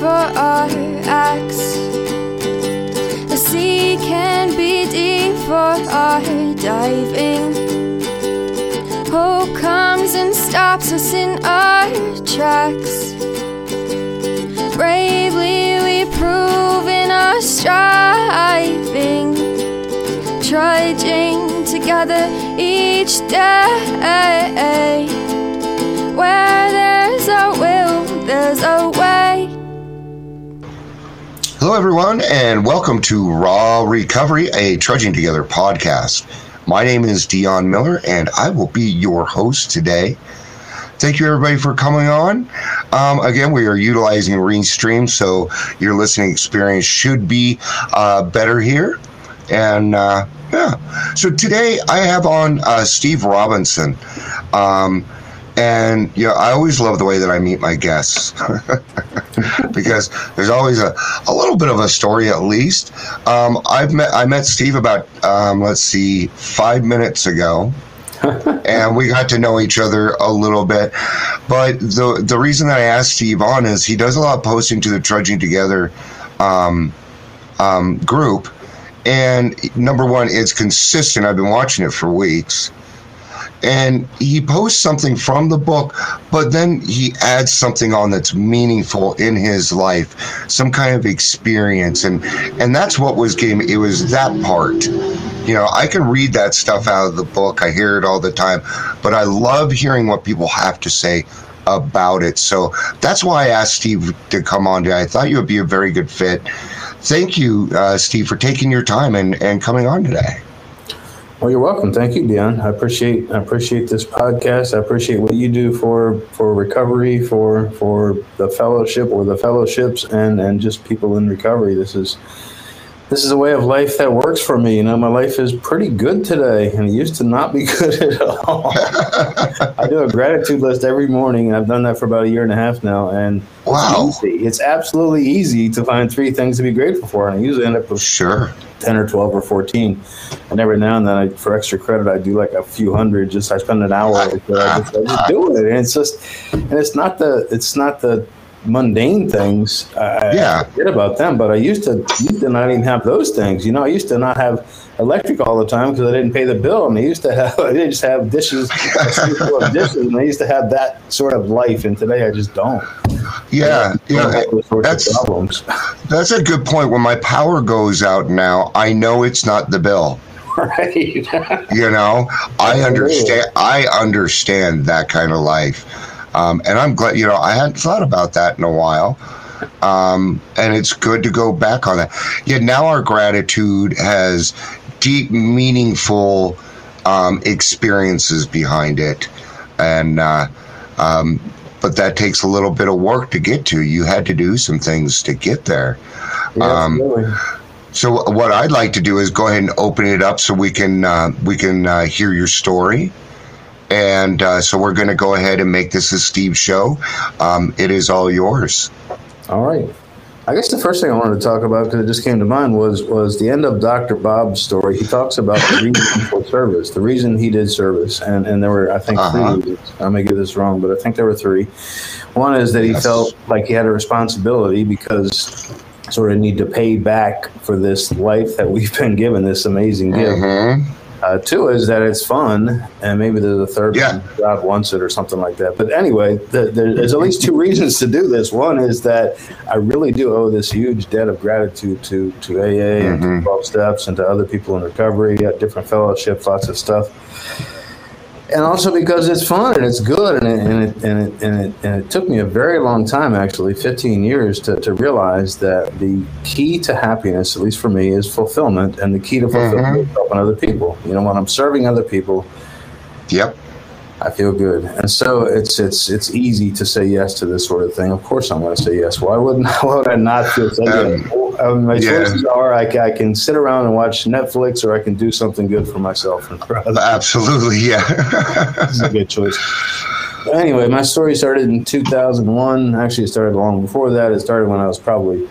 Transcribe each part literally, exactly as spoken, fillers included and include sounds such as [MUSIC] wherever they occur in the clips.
for our acts. The sea can be deep for our diving. Hope comes and stops us in our tracks. Bravely we prove in our striving, trudging together each day. Where there's a will, there's a way. Hello everyone, and welcome to Raw Recovery, a Trudging Together podcast. My name is Dion Miller, and I will be your host today. Thank you everybody for coming on. Um, again, we are utilizing Restream, so your listening experience should be uh, better here. And uh, yeah, so today I have on uh, Steve Robinson. Um, And yeah, you know, I always love the way that I meet my guests because there's always a, a little bit of a story at least. Um, I've met I met Steve about um, let's see five minutes ago, and we got to know each other a little bit. But the the reason that I asked Steve on is he does a lot of posting to the Trudging Together um, um, group, and number one, it's consistent. I've been watching it for weeks. And he posts something from the book, but then he adds something on that's meaningful in his life, some kind of experience. And, and that's what was game. It was that part. You know, I can read that stuff out of the book. I hear it all the time, but I love hearing what people have to say about it. So that's why I asked Steve to come on today. I thought you would be a very good fit. Thank you, uh, Steve, for taking your time and, and coming on today. Well, you're welcome. Thank you, Dion. I appreciate I appreciate this podcast. I appreciate what you do for, for recovery, for for the fellowship or the fellowships, and, and just people in recovery. This is this is a way of life that works for me. You know, my life is pretty good today, and it used to not be good at all. I do a gratitude list every morning, and I've done that for about a year and a half now. And wow, it's easy. It's absolutely easy to find three things to be grateful for, and I usually end up with sure. ten or twelve or fourteen, and every now and then I, for extra credit, I do like a few hundred. Just I spend an hour with it. I just, I just do it, and it's just, and it's not the it's not the mundane things. I, yeah, I forget about them, but I used to used to not even have those things. You know, I used to not have electric all the time because I didn't pay the bill, and I used to have I didn't just have dishes, dishes, and I used to have that sort of life, and today I just don't. Yeah, yeah, that's that's a good point. When my power goes out now, I know it's not the bill. Right. You know, I understand. I understand that kind of life, um, and I'm glad. You know, I hadn't thought about that in a while, um, and it's good to go back on that. Yet now our gratitude has deep, meaningful um, experiences behind it, and. Uh, um, But that takes a little bit of work to get to. You had to do some things to get there. Yeah, um, really. So what I'd like to do is go ahead and open it up so we can uh, we can uh, hear your story. And uh, so we're going to go ahead and make this a Steve show. Um, it is all yours. All right. I guess the first thing I wanted to talk about, because it just came to mind, was was the end of Doctor Bob's story. He talks about the reason for service, the reason he did service. And, and there were, I think, uh-huh. three reasons. I may get this wrong, but I think there were three. One is that he yes. felt like he had a responsibility because sort of need to pay back for this life that we've been given, this amazing gift. Mm-hmm. Uh, two is that it's fun, and maybe there's a third yeah. one, God wants it or something like that. But anyway, the, the, there's at least two reasons to do this. One is that I really do owe this huge debt of gratitude to, to A A mm-hmm. and to twelve steps and to other people in recovery, at different fellowships, lots of stuff. And also because it's fun and it's good, and it, and it, and it, and it, and it took me a very long time, actually, fifteen years, to, to realize that the key to happiness, at least for me, is fulfillment, and the key to fulfillment mm-hmm. is helping other people. You know, when I'm serving other people, yep, I feel good. And so it's it's it's easy to say yes to this sort of thing. Of course I'm going to say yes. Why wouldn't why would I not feel so good? Um, um, my yeah. choices are I, I can sit around and watch Netflix, or I can do something good for myself and for others. Absolutely, yeah. This is a good choice. But anyway, my story started in two thousand one. Actually, it started long before that. It started when I was probably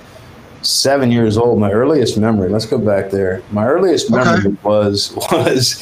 seven years old. My earliest memory, let's go back there. My earliest memory okay. was was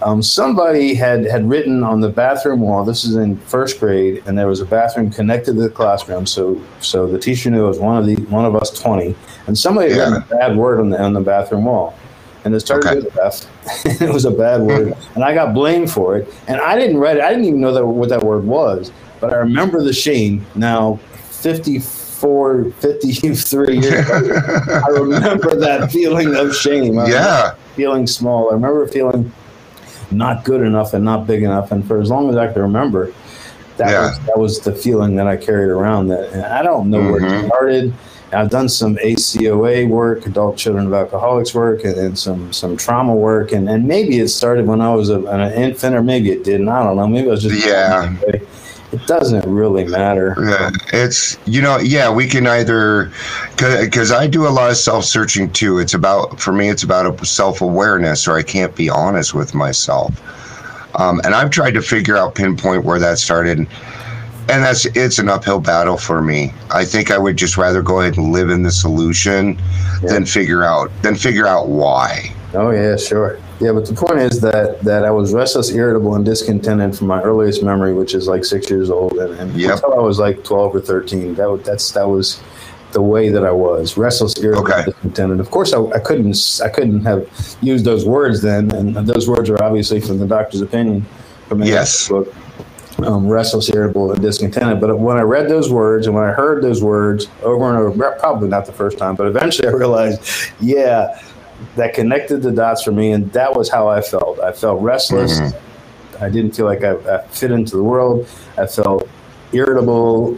Um, somebody had, had written on the bathroom wall, this is in first grade, and there was a bathroom connected to the classroom, so so the teacher knew it was one of the one of us twenty, and somebody yeah. wrote a bad word on the, on the bathroom wall. And it started okay. with F. It was a bad word, and I got blamed for it, and I didn't read it. I didn't even know that, what that word was, but I remember the shame now, fifty-four, fifty-three years later. I remember that feeling of shame. I yeah. feeling small. I remember feeling not good enough and not big enough, and for as long as I can remember, that, yeah. was, that was the feeling that I carried around. That and I don't know mm-hmm. where it started. I've done some A C O A work, adult children of alcoholics work, and, and some, some trauma work. And, and maybe it started when I was a, an infant, or maybe it didn't. I don't know. Maybe I was just... Yeah. It doesn't really matter. Yeah, it's, you know, yeah, we can either... Because I do a lot of self-searching, too. It's about, for me, it's about a self-awareness, or I can't be honest with myself. Um, and I've tried to figure out, pinpoint where that started. And that's it's an uphill battle for me. I think I would just rather go ahead and live in the solution yeah. than figure out than figure out why. Oh yeah, sure. Yeah, but the point is that, that I was restless, irritable, and discontented from my earliest memory, which is like six years old, and, and yep. until I was like twelve or thirteen. That that's that was the way that I was, restless, irritable, okay. discontented. Of course, I, I couldn't I couldn't have used those words then, and those words are obviously from the doctor's opinion from the yes. book. Um, restless, irritable, and discontented. But when I read those words and when I heard those words over and over, probably not the first time, but eventually I realized, yeah, that connected the dots for me, and that was how I felt. I felt restless. Mm-hmm. I didn't feel like I, I fit into the world. I felt irritable.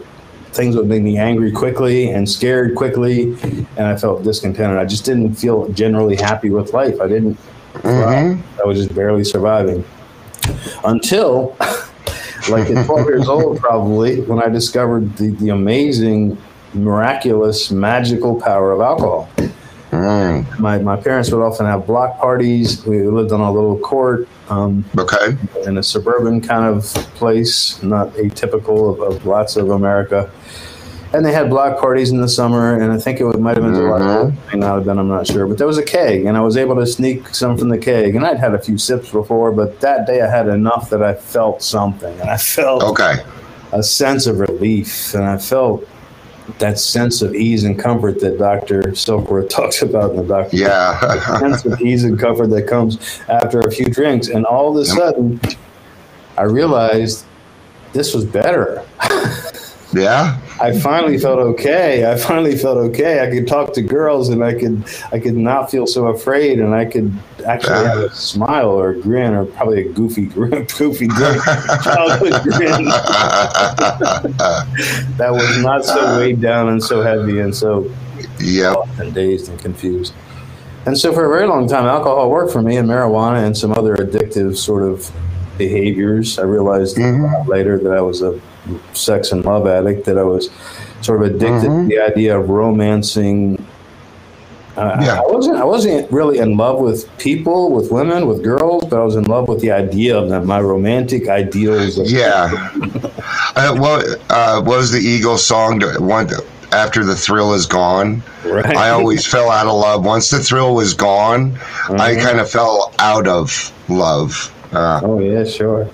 Things would make me angry quickly and scared quickly, and I felt discontented. I just didn't feel generally happy with life. I didn't. Mm-hmm. I was just barely surviving until... like at twelve years old, probably, when I discovered the, the amazing, miraculous, magical power of alcohol. Mm. My my parents would often have block parties. We lived on a little court um, okay. in a suburban kind of place, not atypical of, of lots of America. And they had block parties in the summer, and I think it might have been July. Mm-hmm. It might not have been, I'm not sure. But there was a keg, and I was able to sneak some from the keg. And I'd had a few sips before, but that day I had enough that I felt something. And I felt okay. a sense of relief, and I felt that sense of ease and comfort that Doctor Silkworth talks about in the doctor. Yeah. The sense of ease and comfort that comes after a few drinks. And all of a sudden, I realized this was better. Yeah. I finally felt okay. I finally felt okay. I could talk to girls, and I could I could not feel so afraid, and I could actually uh, have a smile or a grin, or probably a goofy grin, goofy grin, childhood grin. That was not so weighed down and so heavy and so yep. often dazed and confused. And so for a very long time, alcohol worked for me, and marijuana and some other addictive sort of behaviors. I realized mm-hmm. later that I was a sex and love addict, that I was sort of addicted mm-hmm. to the idea of romancing. Uh, yeah. I wasn't I wasn't really in love with people, with women, with girls, but I was in love with the idea of them, my romantic ideals. Of yeah. uh, well, uh, was the Eagles song to, one, after the thrill is gone? Right. I always fell out of love. Once the thrill was gone, mm-hmm. I kind of fell out of love. Uh, oh, yeah, sure.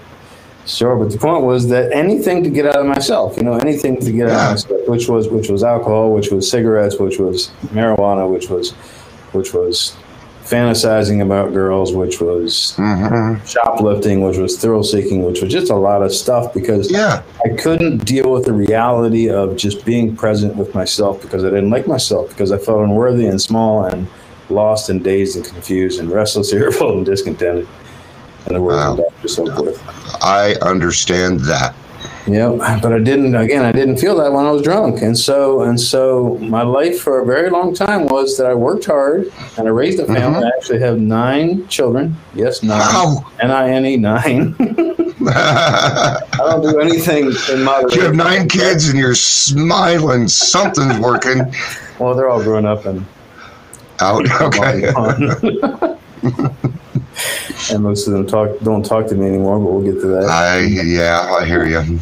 Sure, but the point was that anything to get out of myself, you know, anything to get out of myself, which was which was alcohol, which was cigarettes, which was marijuana, which was which was fantasizing about girls, which was mm-hmm. shoplifting, which was thrill seeking, which was just a lot of stuff, because yeah. I couldn't deal with the reality of just being present with myself, because I didn't like myself, because I felt unworthy and small and lost and dazed and confused and restless, irritable, and discontented. And the words wow. of Doctor Silkworth. I understand that. Yeah, but I didn't. Again, I didn't feel that when I was drunk, and so and so, my life for a very long time was that I worked hard and I raised a family. Mm-hmm. I actually have nine children. Yes, nine. Wow. N I N E nine. I don't do anything in moderation. You have nine kids, and you're smiling. Something's working. Well, they're all grown up and out. Okay. And most of them talk don't talk to me anymore, but we'll get to that. I yeah, I hear you.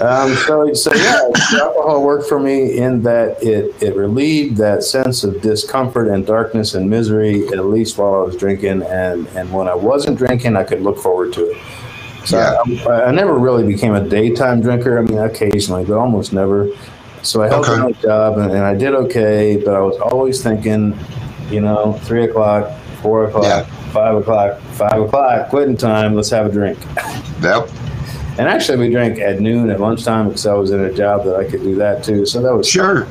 Um, so, so yeah, alcohol worked for me in that it, it relieved that sense of discomfort and darkness and misery, at least while I was drinking. And, and when I wasn't drinking, I could look forward to it. So yeah. I, I never really became a daytime drinker. I mean, occasionally, but almost never. So I held okay. my job, and, and I did okay, but I was always thinking, you know, three o'clock, four o'clock, yeah. five o'clock, five o'clock, quitting time, let's have a drink. Yep. And actually, we drank at noon, at lunchtime, because I was in a job that I could do that too. So that was sure.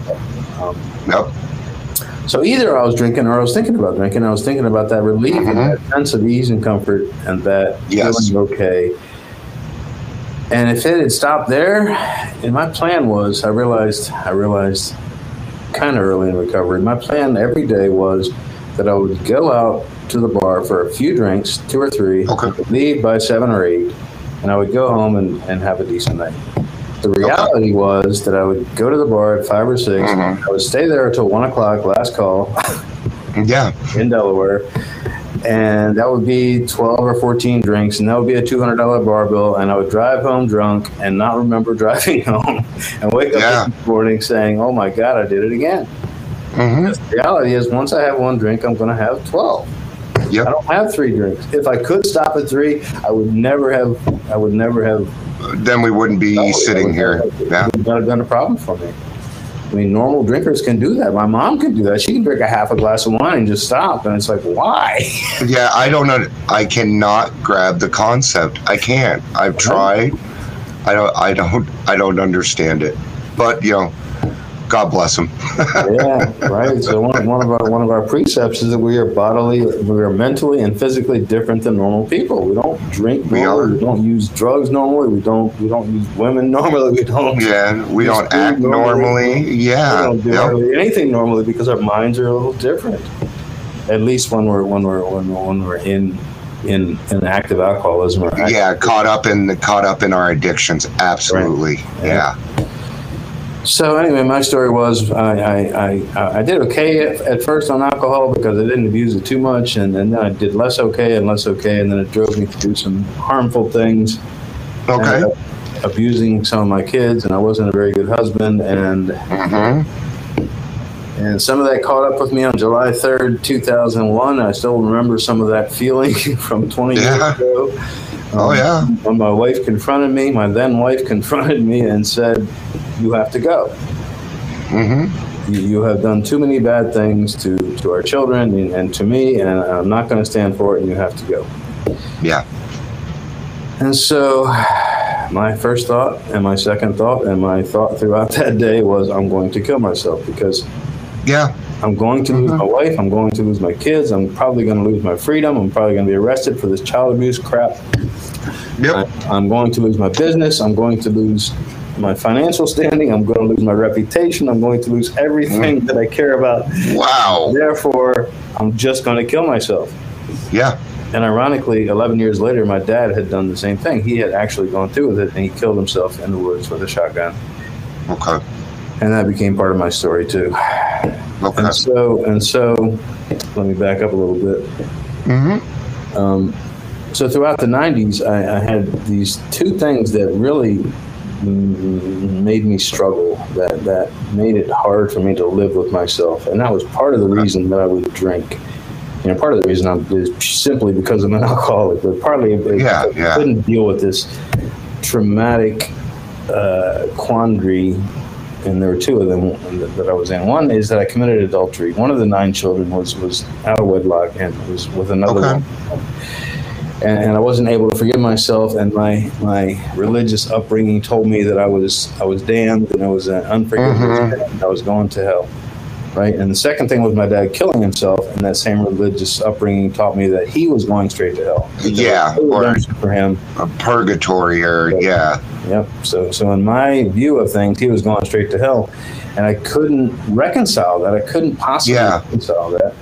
Um, yep. So either I was drinking, or I was thinking about drinking. I was thinking about that relief, mm-hmm. that sense of ease and comfort, and that yes. feeling okay. And if it had stopped there, and my plan was, I realized, I realized, kind of early in recovery, my plan every day was that I would go out to the bar for a few drinks, two or three, okay. leave by seven or eight, and I would go home and, and have a decent night. The reality okay. was that I would go to the bar at five or six. Mm-hmm. I would stay there until one o'clock, last call, yeah, in Delaware, and that would be twelve or fourteen drinks, and that would be a two hundred dollar bar bill. And I would drive home drunk and not remember driving home, and wake up yeah. this morning saying, "Oh my God, I did it again." Mm-hmm. The reality is, once I have one drink, I'm going to have twelve. Yep. I don't have three drinks. If I could stop at three, I would never have. I would never have. Then we wouldn't be no, sitting here. Yeah. It would not have been a problem for me. I mean, normal drinkers can do that. My mom can do that. She can drink a half a glass of wine and just stop. And it's like, why? Yeah, I don't know. I cannot grab the concept. I can't. I've tried. I don't. I don't. I don't understand it. But you know, God bless them. Yeah, right. So one, one of our one of our precepts is that we are bodily, we are mentally and physically different than normal people. We don't drink normally. We, we don't use drugs normally. We don't we don't use women normally. We don't. Yeah, we don't act normally. normally. Yeah, we don't do yep. really anything normally because our minds are a little different. At least when we're when we're when we're, when we're in in in active alcoholism. Or active yeah, caught up in the caught up in our addictions. Absolutely. Right. Yeah. yeah. So anyway, my story was I, I, I, I did okay at, at first on alcohol because I didn't abuse it too much, and, and then I did less okay and less okay, and then it drove me to do some harmful things. Okay. Abusing some of my kids, and I wasn't a very good husband, and mm-hmm. and some of that caught up with me on July third, two thousand one. I still remember some of that feeling from twenty yeah. years ago. Oh, um, yeah. When my wife confronted me, my then wife confronted me and said, "You have to go. Mm-hmm. You, you have done too many bad things to, to our children and, and to me, and I'm not going to stand for it, and you have to go." Yeah. And so my first thought and my second thought and my thought throughout that day was, I'm going to kill myself because yeah. I'm going to lose mm-hmm. my wife. I'm going to lose my kids. I'm probably going to lose my freedom. I'm probably going to be arrested for this child abuse crap. Yep. I, I'm going to lose my business. I'm going to lose my financial standing. I'm going to lose my reputation. I'm going to lose everything mm. that I care about. Wow. Therefore, I'm just going to kill myself. Yeah. And ironically, eleven years later, my dad had done the same thing. He had actually gone through with it, and he killed himself in the woods with a shotgun. Okay. And that became part of my story, too. Okay. And so, and so, let me back up a little bit. Mm-hmm. Um, so throughout the nineties, I, I had these two things that really made me struggle, that, that made it hard for me to live with myself. And that was part of the reason that I would drink. You know, part of the reason I'm is simply because I'm an alcoholic, but partly because yeah, I yeah. couldn't deal with this traumatic uh, quandary. And there were two of them that I was in. One is that I committed adultery. One of the nine children was, was out of wedlock and was with another okay. one. And, and I wasn't able to forgive myself. And my my religious upbringing told me that I was I was damned and I was an unforgivable mm-hmm. and I was going to hell. Right. And the second thing was my dad killing himself. And that same religious upbringing taught me that he was going straight to hell. Yeah. Or for him. A purgatory or but, yeah. Yep. So so in my view of things, he was going straight to hell. And I couldn't reconcile that. I couldn't possibly yeah. reconcile that.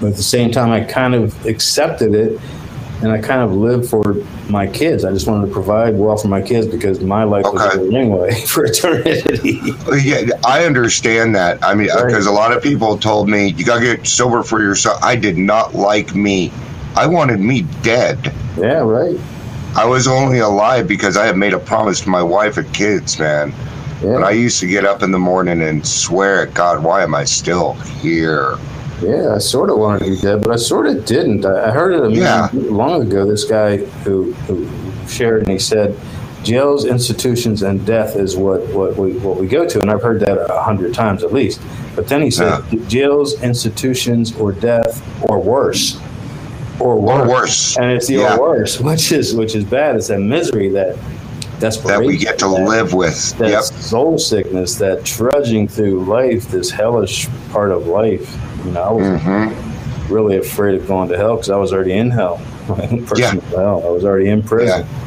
But at the same time, I kind of accepted it. And I kind of lived for my kids. I just wanted to provide well for my kids because my life okay. was going anyway for eternity. Yeah, I understand that. I mean, because right. a lot of people told me, you got to get sober for yourself. I did not like me. I wanted me dead. Yeah, right. I was only alive because I had made a promise to my wife and kids, man. Yeah. And I used to get up in the morning and swear at God, why am I still here? Yeah, I sort of wanted to be dead, but I sort of didn't. I heard it a yeah. long ago, this guy who, who shared, and he said, jails, institutions, and death is what, what we what we go to. And I've heard that a hundred times at least. But then he said, yeah. jails, institutions, or death, or worse. Or worse. Or worse. And it's the yeah. or worse, which is which is bad. It's that misery, that desperation. That we get to that, live with. That yep. soul sickness, that trudging through life, this hellish part of life. You know, I was mm-hmm. really afraid of going to hell because I was already in hell. yeah. hell. I was already in prison. Yeah.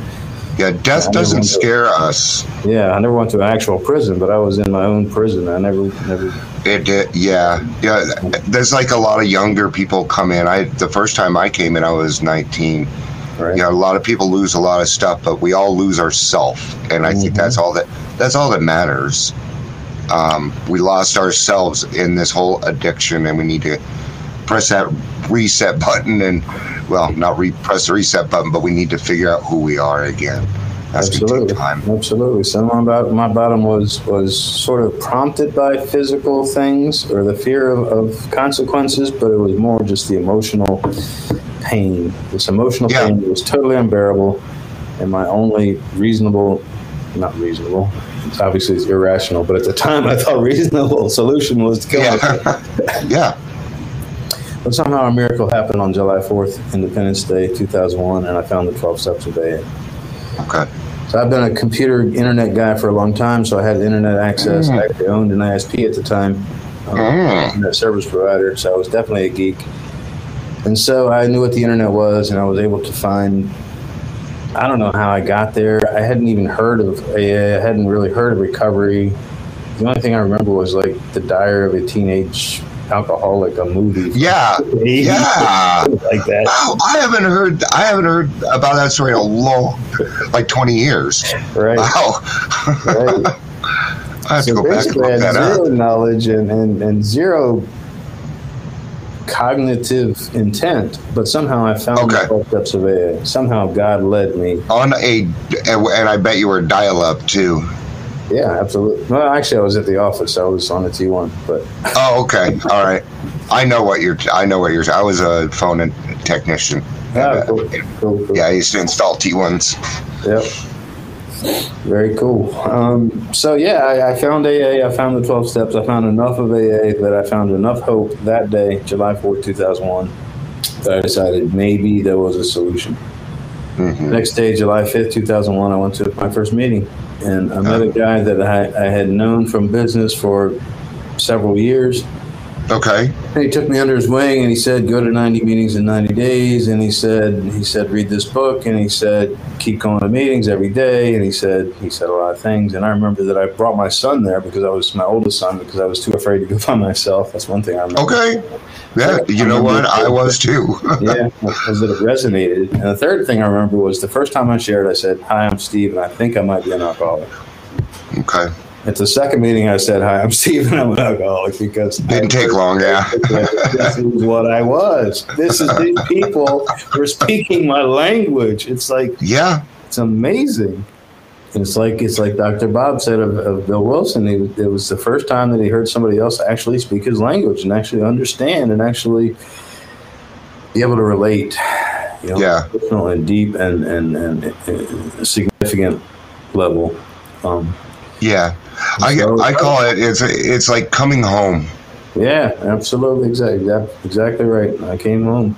Yeah, death doesn't to, scare us. Yeah, I never went to an actual prison, but I was in my own prison. I never, never. It did. Yeah, yeah. There's like a lot of younger people come in. I the first time I came in, I was nineteen. Right. Yeah, a lot of people lose a lot of stuff, but we all lose ourselves, and I mm-hmm. think that's all that that's all that matters. Um, we lost ourselves in this whole addiction, and we need to press that reset button and. Well, not re- press the reset button, but we need to figure out who we are again. That's going to take time. Absolutely. So my bottom, my bottom was, was sort of prompted by physical things or the fear of, of consequences, but it was more just the emotional pain. This emotional yeah. pain was totally unbearable, and my only reasonable, not reasonable, obviously it's irrational, but at the time I thought reasonable solution was to kill myself. Yeah. yeah. But somehow a miracle happened on July fourth, Independence Day, two thousand one, and I found the twelve steps of A A. Okay. So I've been a computer internet guy for a long time, so I had internet access. Mm. I actually owned an I S P at the time, um, mm. internet service provider, so I was definitely a geek. And so I knew what the internet was, and I was able to find, I don't know how I got there. I hadn't even heard of A A. I hadn't really heard of recovery. The only thing I remember was like the Diary of a Teenage Alcoholic, a movie. Yeah, yeah, like that. Wow, I haven't heard. I haven't heard about that story in a long, like twenty years. Right. Wow. Right. I have so to go back and look that up. Zero knowledge and, and and zero cognitive intent, but somehow I found okay. the twelve steps of A A. Somehow God led me on a, and I bet you were dial-up too. Yeah, absolutely. Well, actually, I was at the office. I was on the T one, but. Oh, okay. All right. I know what you're. I know what you're. I was a phone and technician. Yeah, and, cool, uh, cool, cool. Yeah, I used to install T ones. Yep. Very cool. Um, so yeah, I, I found A A. I found the twelve steps. I found enough of A A that I found enough hope that day, July fourth, two thousand one, that I decided maybe there was a solution. Mm-hmm. Next day, July fifth, two thousand one, I went to my first meeting. And I met a guy that I, I had known from business for several years. Okay. And he took me under his wing, and he said, go to ninety meetings in ninety days. And he said, he said, read this book. And he said, keep going to meetings every day. And he said, he said a lot of things. And I remember that I brought my son there because I was my oldest son, because I was too afraid to go by myself. That's one thing I remember. Okay. Yeah, you know what? I was too. Yeah, because it resonated. And the third thing I remember was the first time I shared, I said, hi, I'm Steve, and I think I might be an alcoholic. Okay. At the second meeting, I said, hi, I'm Steve, and I'm an alcoholic, because didn't take long, yeah. This is what I was. This is these people were speaking my language. It's like, yeah, it's amazing. It's like it's like Doctor Bob said of, of Bill Wilson. He, it was the first time that he heard somebody else actually speak his language and actually understand and actually be able to relate, you know, yeah, personal and deep and and, and, and significant level. Um, yeah, I so, I call it it's it's like coming home. Yeah, absolutely, exactly, exactly right. I came home.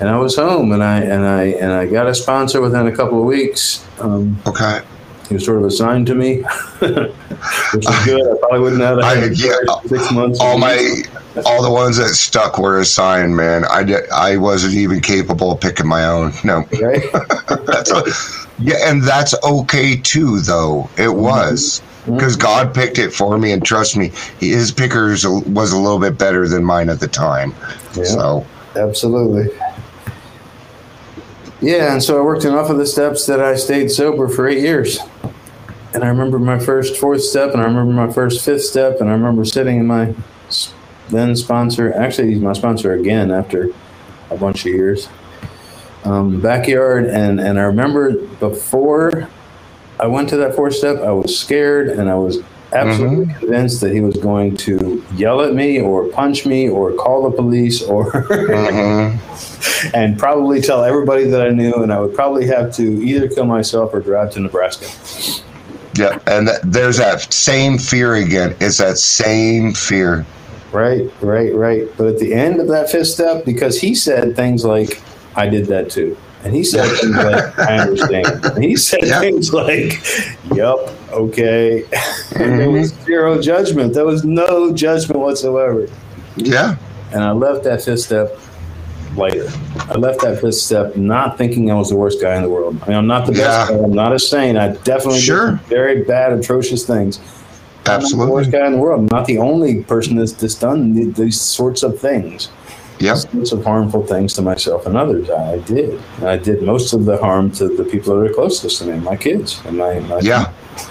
And I was home, and I and I and I got a sponsor within a couple of weeks. Um, okay, he was sort of assigned to me, which is good. I probably wouldn't have had I, yeah, six months. All my, all the ones that stuck were assigned. Man, I did, I wasn't even capable of picking my own. No, right? that's a, yeah, and that's okay too, though. It was because mm-hmm. God picked it for me, and trust me, His pickers was a little bit better than mine at the time. Yeah, so absolutely. Yeah, and so I worked enough of the steps that I stayed sober for eight years. And I remember my first fourth step, and I remember my first fifth step, and I remember sitting in my then sponsor, actually he's my sponsor again after a bunch of years. um, backyard, and, and I remember before I went to that fourth step, I was scared, and I was absolutely mm-hmm. convinced that he was going to yell at me or punch me or call the police or mm-hmm. and probably tell everybody that I knew, and I would probably have to either kill myself or drive to Nebraska. Yeah, and th- there's that same fear again. It's that same fear. Right, right, right. But at the end of that fifth step, because he said things like, I did that too. And he said things like, I understand. And he said yep. things like, yep, okay. Mm-hmm. And there was zero judgment. There was no judgment whatsoever. Yeah. And I left that fifth step lighter. I left that fifth step not thinking I was the worst guy in the world. I mean, I'm not the best yeah. guy. I'm not a saint. I definitely sure. did very bad, atrocious things. Absolutely. I'm the worst guy in the world. I'm not the only person that's, that's done these sorts of things. Yep. These sorts of harmful things to myself and others. I did. And I did most of the harm to the people that are closest to me, my kids and my, my yeah. kids.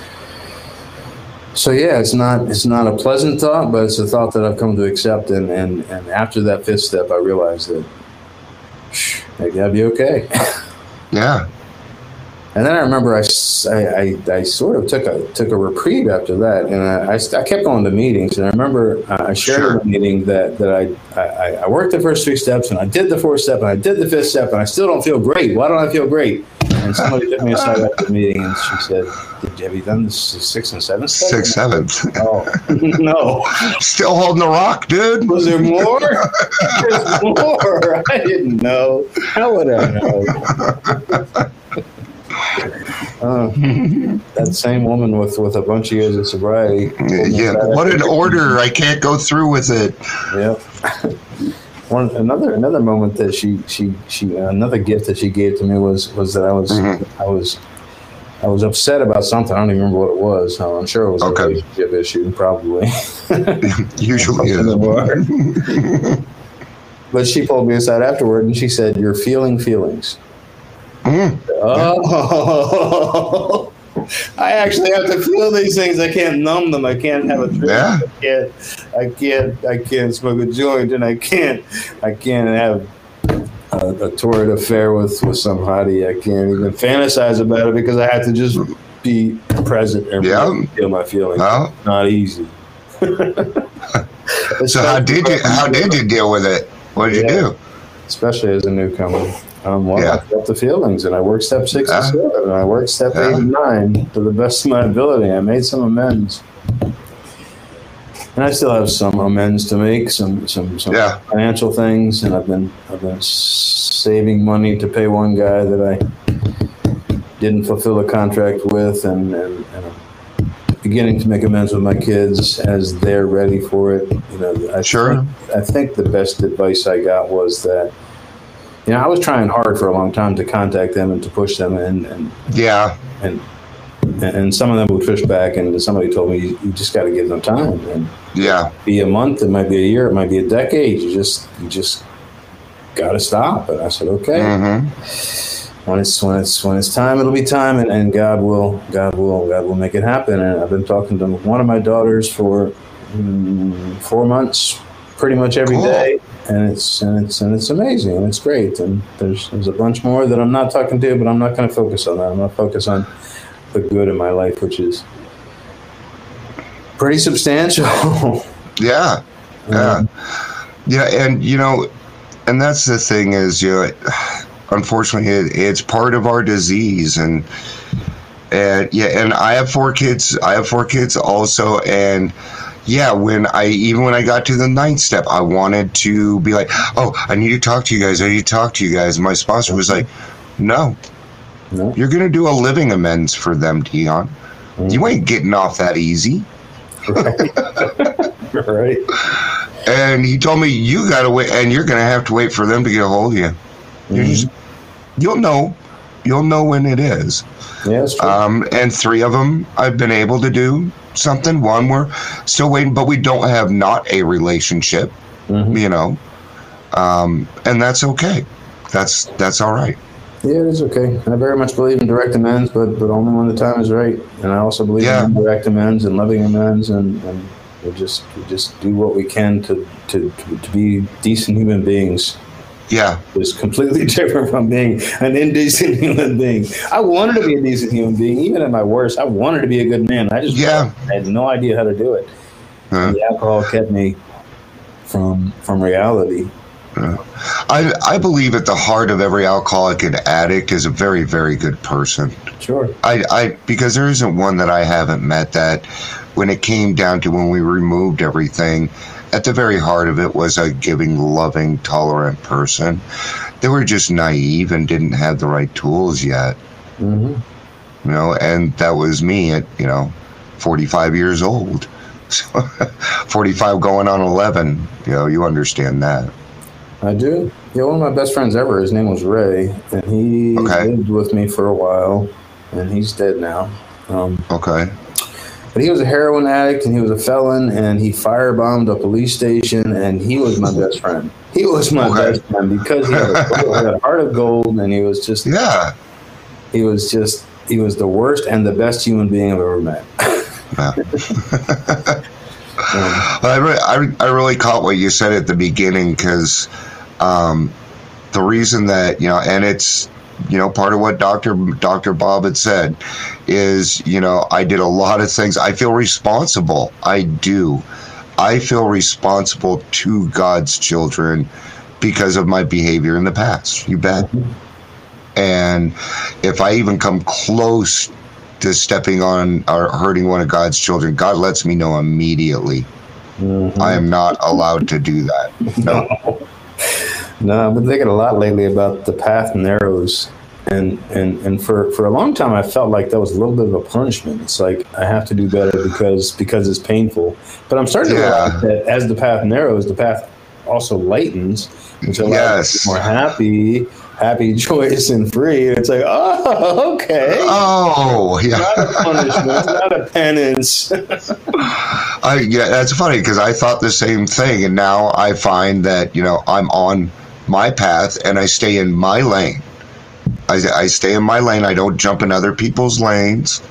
So yeah, it's not it's not a pleasant thought, but it's a thought that I've come to accept. And, and, and after that fifth step, I realized that maybe I'd be okay. Yeah. And then I remember I, I, I, I sort of took a took a reprieve after that, and I, I, I kept going to meetings. And I remember I shared sure. a meeting that, that I, I, I worked the first three steps, and I did the fourth step, and I did the fifth step, and I still don't feel great. Why don't I feel great? And somebody took me aside after the meeting, and she said, Did you, have you done the sixth and seventh step? Sixth, seventh. Oh, no. Still holding the rock, dude. Was there more? There's more. I didn't know. How would I know? Uh, that same woman with, with a bunch of years of sobriety. Yeah, what an order! I can't go through with it. Yep. One another another moment that she she she another gift that she gave to me was was that I was mm-hmm. I was I was upset about something. I don't even remember what it was. So I'm sure it was okay. a relationship issue, probably. Usually, is. [LAUGHS] But she pulled me aside afterward, and she said, "You're feeling feelings." Mm. Oh, I actually have to feel these things. I can't numb them. I can't have a drink. Yeah. I can't. I can't. I can't smoke a joint, and I can't. I can't have a, a torrid affair with with some hottie. I can't even fantasize about it because I have to just be present and yeah. feel my feelings. Well, not easy. So how did you? How did you deal with it? What did yeah. you do? Especially as a newcomer. Um, well, yeah. I felt the feelings, and I worked step six uh, and seven, and I worked step uh, eight and nine to the best of my ability. I made some amends, and I still have some amends to make, some some, some yeah. financial things, and I've been I've been saving money to pay one guy that I didn't fulfill a contract with, and, and, and I'm beginning to make amends with my kids as they're ready for it. You know, I sure. think, I think the best advice I got was that. You know, I was trying hard for a long time to contact them and to push them, and, and yeah, and and some of them would push back, and somebody told me you, you just got to give them time. And yeah, be a month, it might be a year, it might be a decade. You just you just got to stop. And I said, okay, mm-hmm. when it's when it's when it's time, it'll be time, and, and God will God will God will make it happen. And I've been talking to one of my daughters for mm, four months, pretty much every cool. day. And it's and it's and it's amazing, and it's great, and there's there's a bunch more that I'm not talking to, but I'm not going to focus on that. I'm going to focus on the good in my life, which is pretty substantial. yeah, yeah, yeah, and you know, and that's the thing is, you know, unfortunately, it, it's part of our disease, and and yeah, and I have four kids. I have four kids also, and. Yeah, when I even when I got to the ninth step, I wanted to be like, oh, I need to talk to you guys. I need to talk to you guys. And my sponsor was like, no, no. You're going to do a living amends for them, Dion. Mm-hmm. You ain't getting off that easy. Right. right. And he told me, you got to wait, and you're going to have to wait for them to get a hold of you. Mm-hmm. You're just, you'll know. You'll know when it is. Yeah, that's true. Um, and three of them I've been able to do something. One we're still waiting, but we don't have not a relationship, mm-hmm. you know, um, and that's okay. That's that's all right. Yeah, it is okay. And I very much believe in direct amends, but, but only when the time is right. And I also believe yeah. in direct amends and loving amends, and, and we just we just do what we can to, to, to, to be decent human beings. Yeah. It's completely different from being an indecent human being. I wanted to be a decent human being. Even at my worst, I wanted to be a good man. I just yeah. I had no idea how to do it. Uh, the alcohol kept me from from reality. Uh, I, I believe at the heart of every alcoholic and addict is a very, very good person. Sure. I, I because there isn't one that I haven't met that when it came down to when we removed everything, at the very heart of it was a giving, loving, tolerant person. They were just naive and didn't have the right tools yet. Mm-hmm. You know, and that was me at, you know, forty-five years old. So, forty-five going on eleven. You know, you understand that. I do. Yeah, one of my best friends ever, his name was Ray, and he okay. lived with me for a while, and he's dead now. Um, okay. But he was a heroin addict, and he was a felon, and he firebombed a police station, and he was my best friend. He was my okay. best friend because he had, a, had a heart of gold, and he was just yeah. He was just he was the worst and the best human being I've ever met. Yeah. I, re- I really caught what you said at the beginning because um, the reason that, you know, and it's, you know, part of what Doctor Doctor Bob had said is, you know, I did a lot of things. I feel responsible. I do. I feel responsible to God's children because of my behavior in the past. You bet. And if I even come close to stepping on or hurting one of God's children, God lets me know immediately. Mm-hmm. I am not allowed to do that. No. no, I've been thinking a lot lately about the path narrows. And, and, and for, for a long time, I felt like that was a little bit of a punishment. It's like, I have to do better because because it's painful. But I'm starting to realize yeah. that as the path narrows, the path also lightens, which allows yes. us to be more happy, happy, joyous, and free. It's like, oh, okay. Oh, yeah. Not a punishment, not a penance. I, yeah, that's funny because I thought the same thing, and now I find that, you know, I'm on my path and I stay in my lane. I, I stay in my lane. I don't jump in other people's lanes.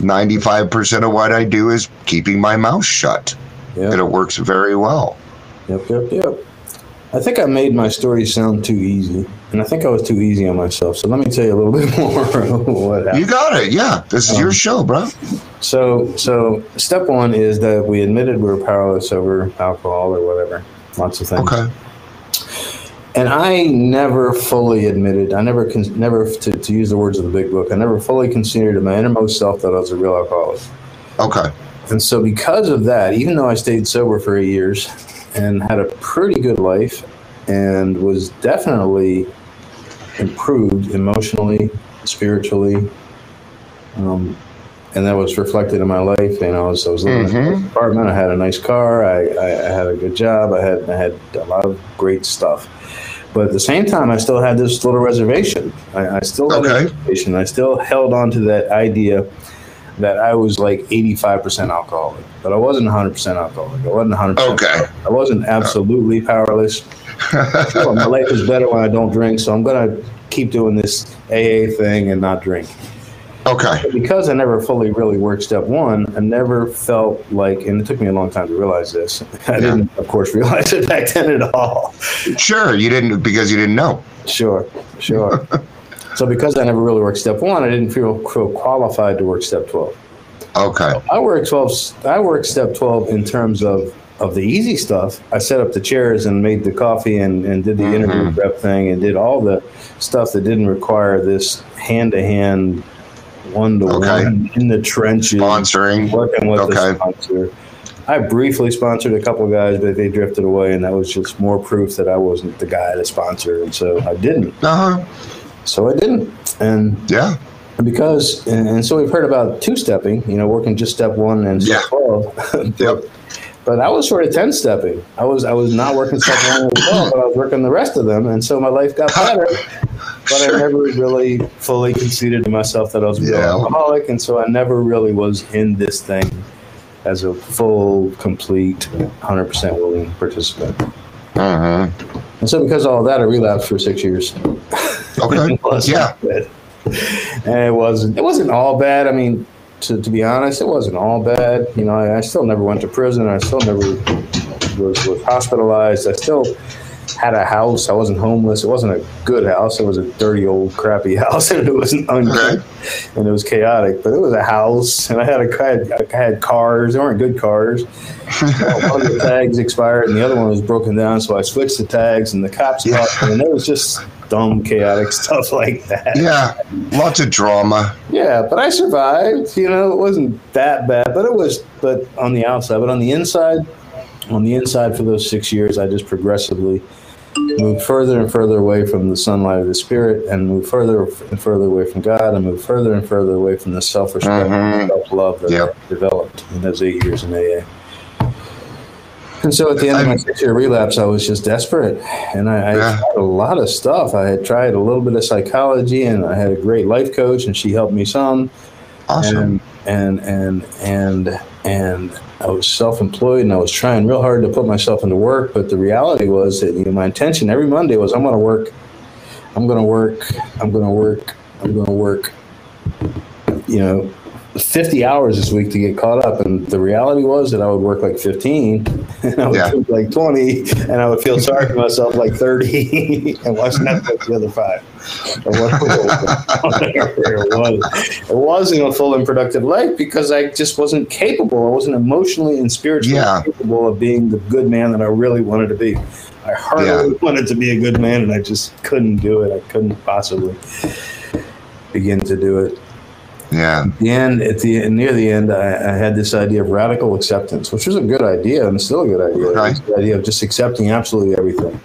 ninety-five percent of what I do is keeping my mouth shut, yep. and it works very well. Yep, yep, yep. I think I made my story sound too easy, and I think I was too easy on myself. So let me tell you a little bit more of what happened. You got it. Yeah. This is um, your show, bro. So so step one is that we admitted we were powerless over alcohol or whatever. Lots of things. Okay. And I never fully admitted, I never, con- never to, to use the words of the big book, I never fully considered in my innermost self that I was a real alcoholic. Okay. And so because of that, even though I stayed sober for eight years, and had a pretty good life and was definitely improved emotionally, spiritually. Um, and that was reflected in my life. You know, I was, I was living mm-hmm. in a nice apartment. I had a nice car. I, I, I had a good job. I had, I had a lot of great stuff. But at the same time, I still had this little reservation. I, I still had okay. a reservation. I still held on to that idea that I was like eighty-five percent alcoholic, but I wasn't one hundred percent alcoholic. I wasn't one hundred percent okay. alcoholic. I wasn't absolutely powerless. Well, my life is better when I don't drink, so I'm going to keep doing this A A thing and not drink. Okay. But because I never fully really worked step one, I never felt like, and it took me a long time to realize this. I yeah. didn't, of course, realize it back then at all. Sure, you didn't because you didn't know. Sure, sure. So because I never really worked step one, I didn't feel qualified to work step twelve. Okay. So I worked twelve. I worked step twelve in terms of, of the easy stuff. I set up the chairs and made the coffee and, and did the mm-hmm. interview prep thing and did all the stuff that didn't require this hand-to-hand, one-to-one, okay. in the trenches. Sponsoring. Working with okay. the sponsor. I briefly sponsored a couple of guys, but they drifted away, and that was just more proof that I wasn't the guy to sponsor, and so I didn't. Uh-huh. So I didn't. And yeah. Because, and, and so we've heard about two-stepping, you know, working just step one and step yeah. twelve. Yep. But I was sort of ten-stepping. I was I was not working step one and twelve, but I was working the rest of them. And so my life got better. But sure. I never really fully conceded to myself that I was a real yeah. alcoholic. And so I never really was in this thing as a full, complete, one hundred percent willing participant. Uh-huh. And so because of all that, I relapsed for six years. Okay. it yeah. Bad. And it wasn't, it wasn't all bad. I mean, to, to be honest, it wasn't all bad. You know, I, I still never went to prison. I still never was, was hospitalized. I still had a house. I wasn't homeless. It wasn't a good house. It was a dirty old crappy house, and it was an unkept, and it was chaotic. But it was a house, and I had a I had, I had cars. They weren't good cars. One of the tags expired, and the other one was broken down. So I switched the tags, and the cops yeah. caught, and it was just dumb, chaotic stuff like that. Yeah, lots of drama. Yeah, but I survived. You know, it wasn't that bad, but it was. But on the outside, but on the inside. On the inside for those six years, I just progressively moved further and further away from the sunlight of the Spirit, and moved further and further away from God, and moved further and further away from the self-respect mm-hmm. and self-love that yep. I developed in those eight years in A A. And so at the end of my six-year relapse, I was just desperate, and I, I yeah. tried a lot of stuff. I had tried a little bit of psychology, and I had a great life coach, and she helped me some. Awesome. And, and, and, and, and I was self-employed, and I was trying real hard to put myself into work. But the reality was that, you know, my intention every Monday was, I'm going to work, I'm going to work, I'm going to work, I'm going to work, you know, fifty hours this week to get caught up. And the reality was that I would work like fifteen, and I would yeah. do like twenty, and I would feel sorry for myself like thirty, and watch Netflix the other five. It wasn't a full and productive life because I just wasn't capable. I wasn't emotionally and spiritually yeah. capable of being the good man that I really wanted to be. I hardly yeah. wanted to be a good man, and I just couldn't do it. I couldn't possibly begin to do it. Yeah. At the end, at the near the end, I, I had this idea of radical acceptance, which was a good idea and still a good idea. Right. The idea of just accepting absolutely everything.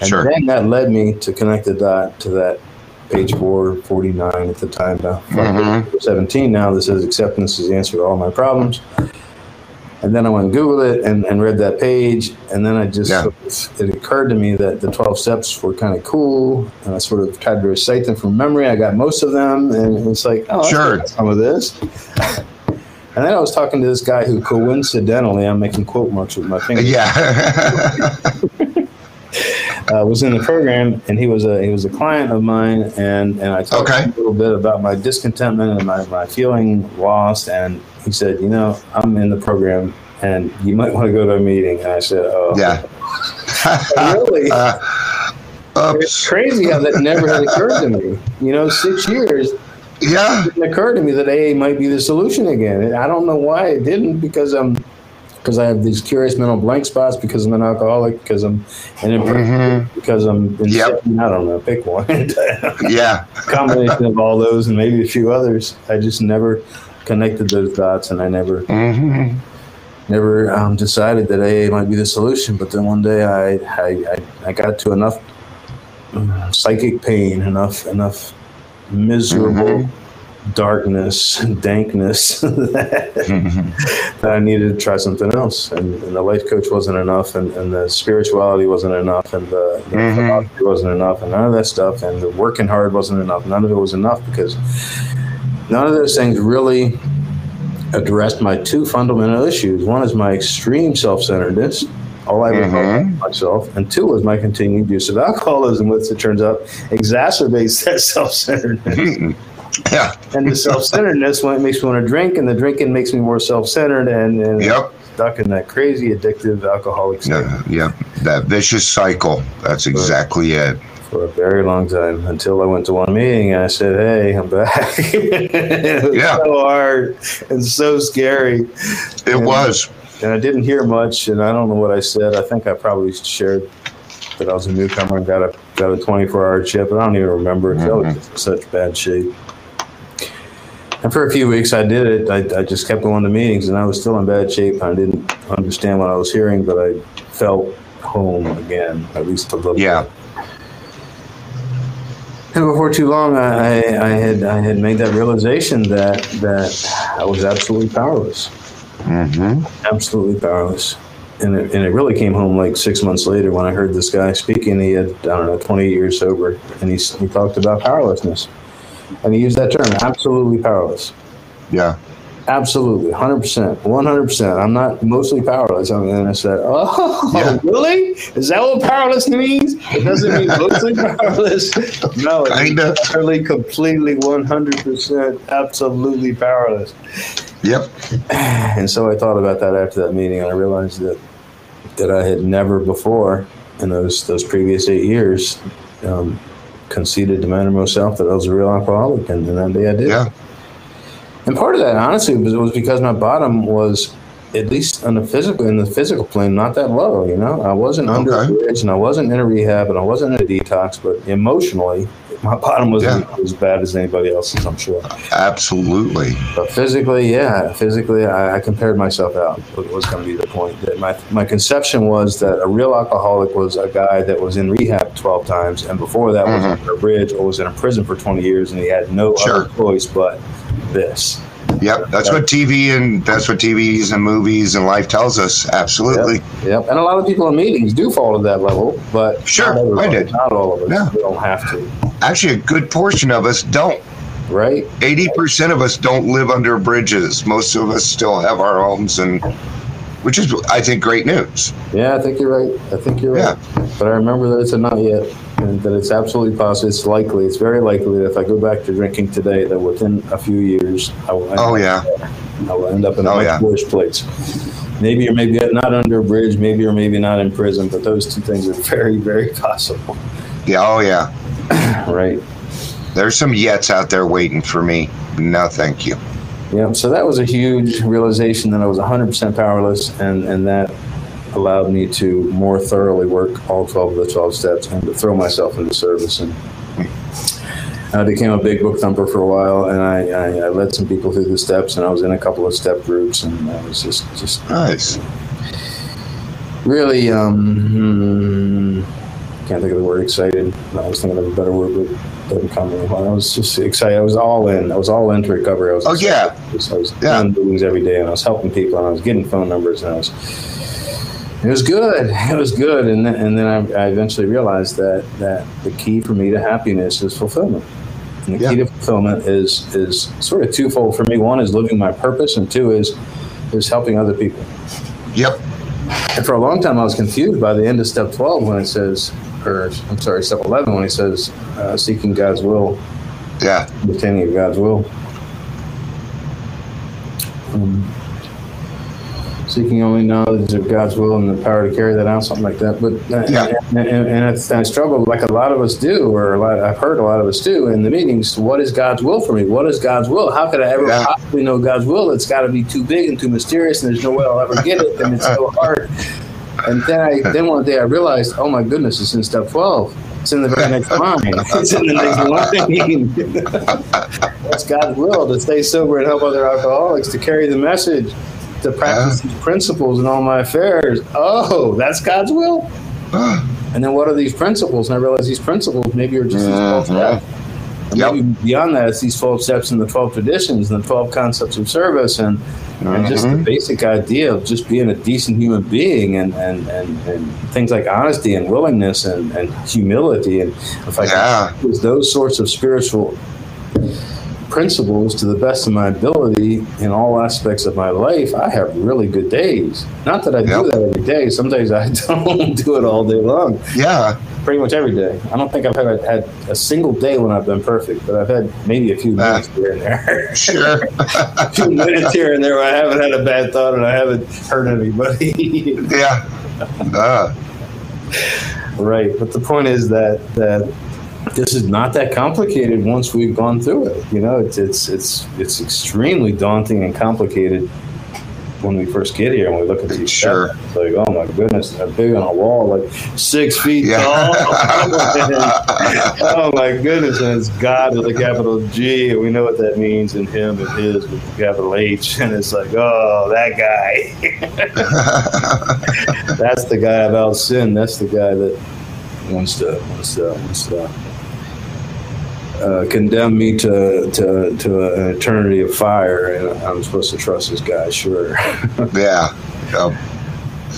And sure. then that led me to connect the dot to that page four forty-nine at the time. Now, mm-hmm. seventeen now, that says acceptance is the answer to all my problems. And then I went and Googled it and, and read that page. And then I just, yeah. it occurred to me that the twelve steps were kind of cool. And I sort of tried to recite them from memory. I got most of them. And it's like, oh, sure. I got some of this. And then I was talking to this guy who coincidentally, I'm making quote marks with my fingers. Yeah. uh, was in the program, and he was a, he was a client of mine. And, and I talked okay. a little bit about my discontentment and my, my feeling lost, and he said, you know, I'm in the program, and you might want to go to a meeting. And I said, oh. Yeah. Really? Uh, it's crazy how that never had occurred to me. You know, six years, yeah. it didn't occur to me that A A might be the solution again. And I don't know why it didn't, because I'm, because I have these curious mental blank spots, because I'm an alcoholic, because I'm an mm-hmm. because I'm, yep. I don't know, pick one. yeah. Combination of all those and maybe a few others. I just never connected those dots, and I never mm-hmm. never um, decided that A A might be the solution. But then one day I I, I, I got to enough psychic pain, enough enough miserable mm-hmm. darkness and dankness that, mm-hmm. that I needed to try something else. And, and the life coach wasn't enough, and, and the spirituality wasn't enough, and the, the mm-hmm. philosophy wasn't enough, and none of that stuff, and the working hard wasn't enough. None of it was enough, because none of those things really addressed my two fundamental issues. One is my extreme self-centeredness, all I mm-hmm. ever thought of myself, and two is my continued use of alcoholism, which, it turns out, exacerbates that self-centeredness. Mm-hmm. Yeah. And the self-centeredness when it makes me want to drink, and the drinking makes me more self-centered, and, and yep. stuck in that crazy, addictive, alcoholic state. Yeah, yeah, that vicious cycle. That's exactly it. For a very long time, until I went to one meeting and I said, hey, I'm back. It was yeah. so hard and so scary. It and, was. And I didn't hear much, and I don't know what I said. I think I probably shared that I was a newcomer and got a got a twenty-four hour chip, and I don't even remember. Mm-hmm. I was just in such bad shape. And for a few weeks I did it. I, I just kept going to meetings, and I was still in bad shape. I didn't understand what I was hearing, but I felt home again, at least a little yeah. bit. And before too long, I, I had I had made that realization that that I was absolutely powerless, mm-hmm. absolutely powerless, and it, and it really came home like six months later when I heard this guy speaking. He had, I don't know, twenty years sober, and he he talked about powerlessness, and he used that term, absolutely powerless. Yeah. Absolutely, one hundred percent, one hundred percent. I'm not mostly powerless. I mean, and I said, oh, yeah. really? Is that what powerless means? It doesn't mean mostly powerless. No, it's totally, completely, one hundred percent, absolutely powerless. Yep. And so I thought about that after that meeting, and I realized that that I had never before in those those previous eight years, um, conceded to my innermost self that I was a real alcoholic, and that day I did. Yeah. And part of that, honestly, was, was because my bottom was, at least on the physical, in the physical plane, not that low. You know, I wasn't okay. under bridge, and I wasn't in a rehab, and I wasn't in a detox, but emotionally, my bottom was yeah. as bad as anybody else's, I'm sure. Absolutely. But physically, yeah, physically, I, I compared myself out. It was going to be the point. That my my conception was that a real alcoholic was a guy that was in rehab twelve times, and before that mm-hmm. was under a bridge or was in a prison for twenty years, and he had no sure. other choice but this. Yep, that's what T V and that's what T Vs and movies and life tells us. Absolutely. Yep, yep. And a lot of people in meetings do fall to that level, but sure, I did. Not all of us. No. We don't have to. Actually, a good portion of us don't. Right. Eighty percent of us don't live under bridges. Most of us still have our homes, and which is, I think, great news. Yeah, I think you're right. I think you're right. Yeah. But I remember that it's a not yet, and that it's absolutely possible. It's likely. It's very likely that if I go back to drinking today, that within a few years, I will end, oh, yeah. I will end up in a oh, much yeah. worse place. Maybe or maybe not under a bridge, maybe or maybe not in prison, but those two things are very, very possible. Yeah, oh, yeah. Right. There's some yets out there waiting for me. No, thank you. Yeah, so that was a huge realization that I was one hundred percent powerless, and, and that allowed me to more thoroughly work all twelve of the twelve steps and to throw myself into service. And I became a big book thumper for a while, and I, I, I led some people through the steps, and I was in a couple of step groups, and I was just, just nice. Really, um, can't think of the word excited. I was thinking of a better word, but... I was just excited. I was all in. I was all into recovery. I was oh, yeah. I was, I was yeah. doing meetings every day, and I was helping people, and I was getting phone numbers, and I was, it was good. It was good. And then, and then I, I eventually realized that, that the key for me to happiness is fulfillment. And the yeah. key to fulfillment is, is sort of twofold for me. One is living my purpose, and two is, is helping other people. Yep. And for a long time, I was confused by the end of step twelve when it says, or I'm sorry, step eleven when he says, uh, seeking God's will, yeah, obtaining of God's will. Um, seeking only knowledge of God's will and the power to carry that out, something like that. But uh, yeah. and, and, and I struggled, like a lot of us do, or a lot, I've heard a lot of us do in the meetings, what is God's will for me? What is God's will? How could I ever yeah. possibly know God's will? It's got to be too big and too mysterious, and there's no way I'll ever get it, and it's so hard. And then I, then one day I realized, oh my goodness, it's in step twelve. It's in the very next line. It's in the next line. It's God's will to stay sober and help other alcoholics, to carry the message, to practice yeah. these principles in all my affairs. Oh, that's God's will? And then what are these principles? And I realized these principles maybe are just mm-hmm. these twelve steps. And yep. maybe beyond that, it's these twelve steps and the twelve traditions and the twelve concepts of service, and and just mm-hmm. the basic idea of just being a decent human being, and, and, and, and things like honesty and willingness and, and humility. And if I yeah. can use those sorts of spiritual principles to the best of my ability in all aspects of my life, I have really good days. Not that I yep. do that every day. Some days I don't do it all day long. Yeah. Pretty much every day. I don't think I've had, had a single day when I've been perfect, but I've had maybe a few minutes uh, here and there. Sure. A few minutes here and there where I haven't had a bad thought and I haven't hurt anybody. yeah. Uh. Right. But the point is that, that this is not that complicated once we've gone through it. You know, it's it's it's it's extremely daunting and complicated when we first get here, when we look at these sure. steps, it's like, oh my goodness, I'm big on a wall, like six feet yeah. tall. Oh my goodness, and it's God with a capital G, and we know what that means, and Him and His with a capital H, and it's like, oh, that guy. That's the guy about sin. That's the guy that wants to, wants to, wants to. Uh, condemn me to, to to an eternity of fire, and I'm supposed to trust this guy, sure. yeah. Um,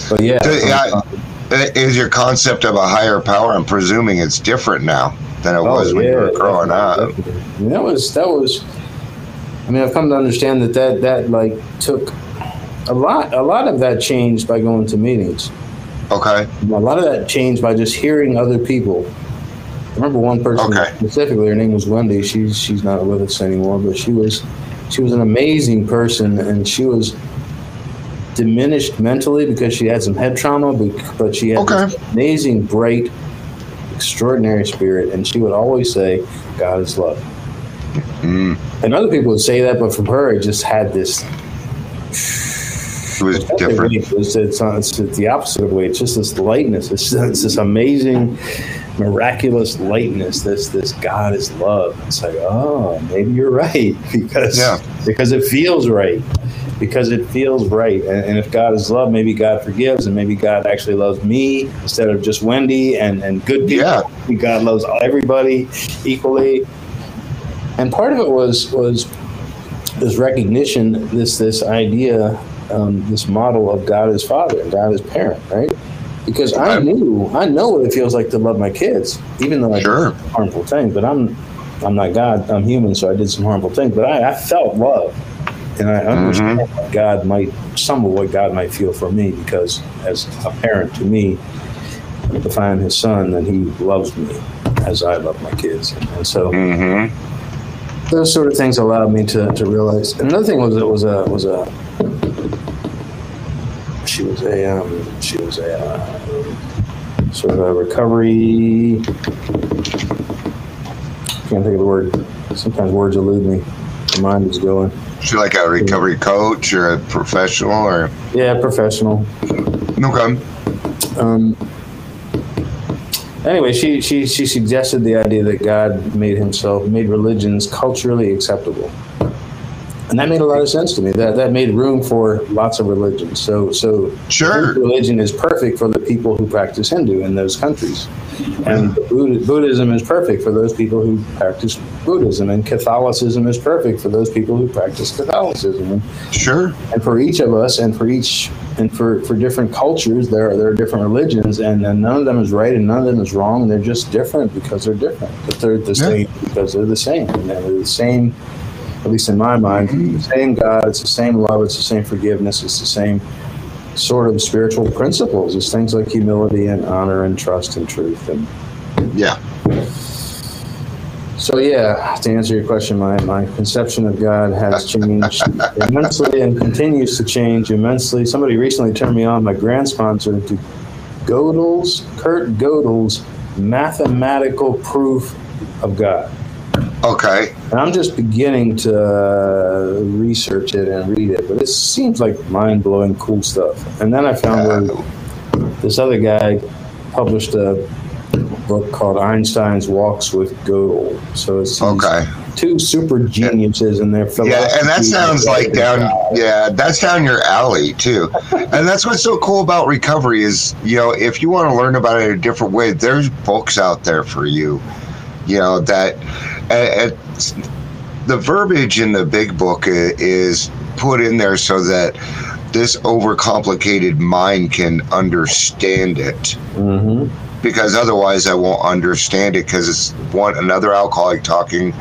but yeah. Th- yeah is your concept of a higher power, I'm presuming it's different now than it oh, was when yeah, you were growing up. That was, that was, I mean, I've come to understand that that, that like took a lot, a lot of that changed by going to meetings. Okay. A lot of that changed by just hearing other people. I remember one person okay. specifically, her name was Wendy. She's she's not with us anymore, but she was she was an amazing person, and she was diminished mentally because she had some head trauma, but she had okay. this amazing, great, extraordinary spirit, and she would always say, God is love. Mm. And other people would say that, but from her, it just had this... It was different. It was, it's, it's, it's the opposite of the way. It's just this lightness. It's, it's this amazing, miraculous lightness. This this God is love. It's like, oh, maybe you're right, because yeah. because it feels right. Because it feels right. And, and if God is love, maybe God forgives, and maybe God actually loves me instead of just Wendy and, and good people. Yeah. Maybe God loves everybody equally. And part of it was was this recognition, this this idea, um, this model of God as father and God as parent, right? Because I knew, I know what it feels like to love my kids, even though I sure. did harmful things. But I'm I'm not God, I'm human, so I did some harmful things. But I, I felt love. And I understand mm-hmm. what God might, some of what God might feel for me, because as a parent to me, to find his son, then he loves me as I love my kids. And so mm-hmm. those sort of things allowed me to, to realize. Another thing was it was a, was a she was a, um, she was a uh, sort of a recovery, can't think of the word. Sometimes words elude me. My mind is going. Is she like a recovery coach or a professional or? Yeah, professional. Okay. Um. Anyway, she, she, she suggested the idea that God made himself, made religions culturally acceptable. And that made a lot of sense to me. That that made room for lots of religions. So so sure. religion is perfect for the people who practice Hindu in those countries. And Buddha, Buddhism is perfect for those people who practice Buddhism. And Catholicism is perfect for those people who practice Catholicism. Sure. And for each of us and for each and for, for different cultures, there are, there are different religions. And, and none of them is right and none of them is wrong. They're just different because they're different. But they're the yeah. same because they're the same. And they're the same. At least in my mind, mm-hmm. it's the same God, it's the same love, it's the same forgiveness, it's the same sort of spiritual principles. It's things like humility and honor and trust and truth. And yeah. So yeah, to answer your question, my, my conception of God has changed immensely and continues to change immensely. Somebody recently turned me on, my grand sponsor, to Gödel's, Kurt Gödel's Mathematical Proof of God. Okay. And I'm just beginning to uh, research it and read it, but it seems like mind-blowing, cool stuff. And then I found yeah. where this other guy published a book called Einstein's Walks with Gödel. So it's okay. two super geniuses and, in their philosophy. Yeah, and that sounds like down. God. Yeah, that's down your alley too. And that's what's so cool about recovery is, you know, if you want to learn about it a different way, there's books out there for you. You know that uh, uh, the verbiage in the big book is put in there so that this overcomplicated mind can understand it. Mm-hmm. Because otherwise, I won't understand it. Because it's one another alcoholic talking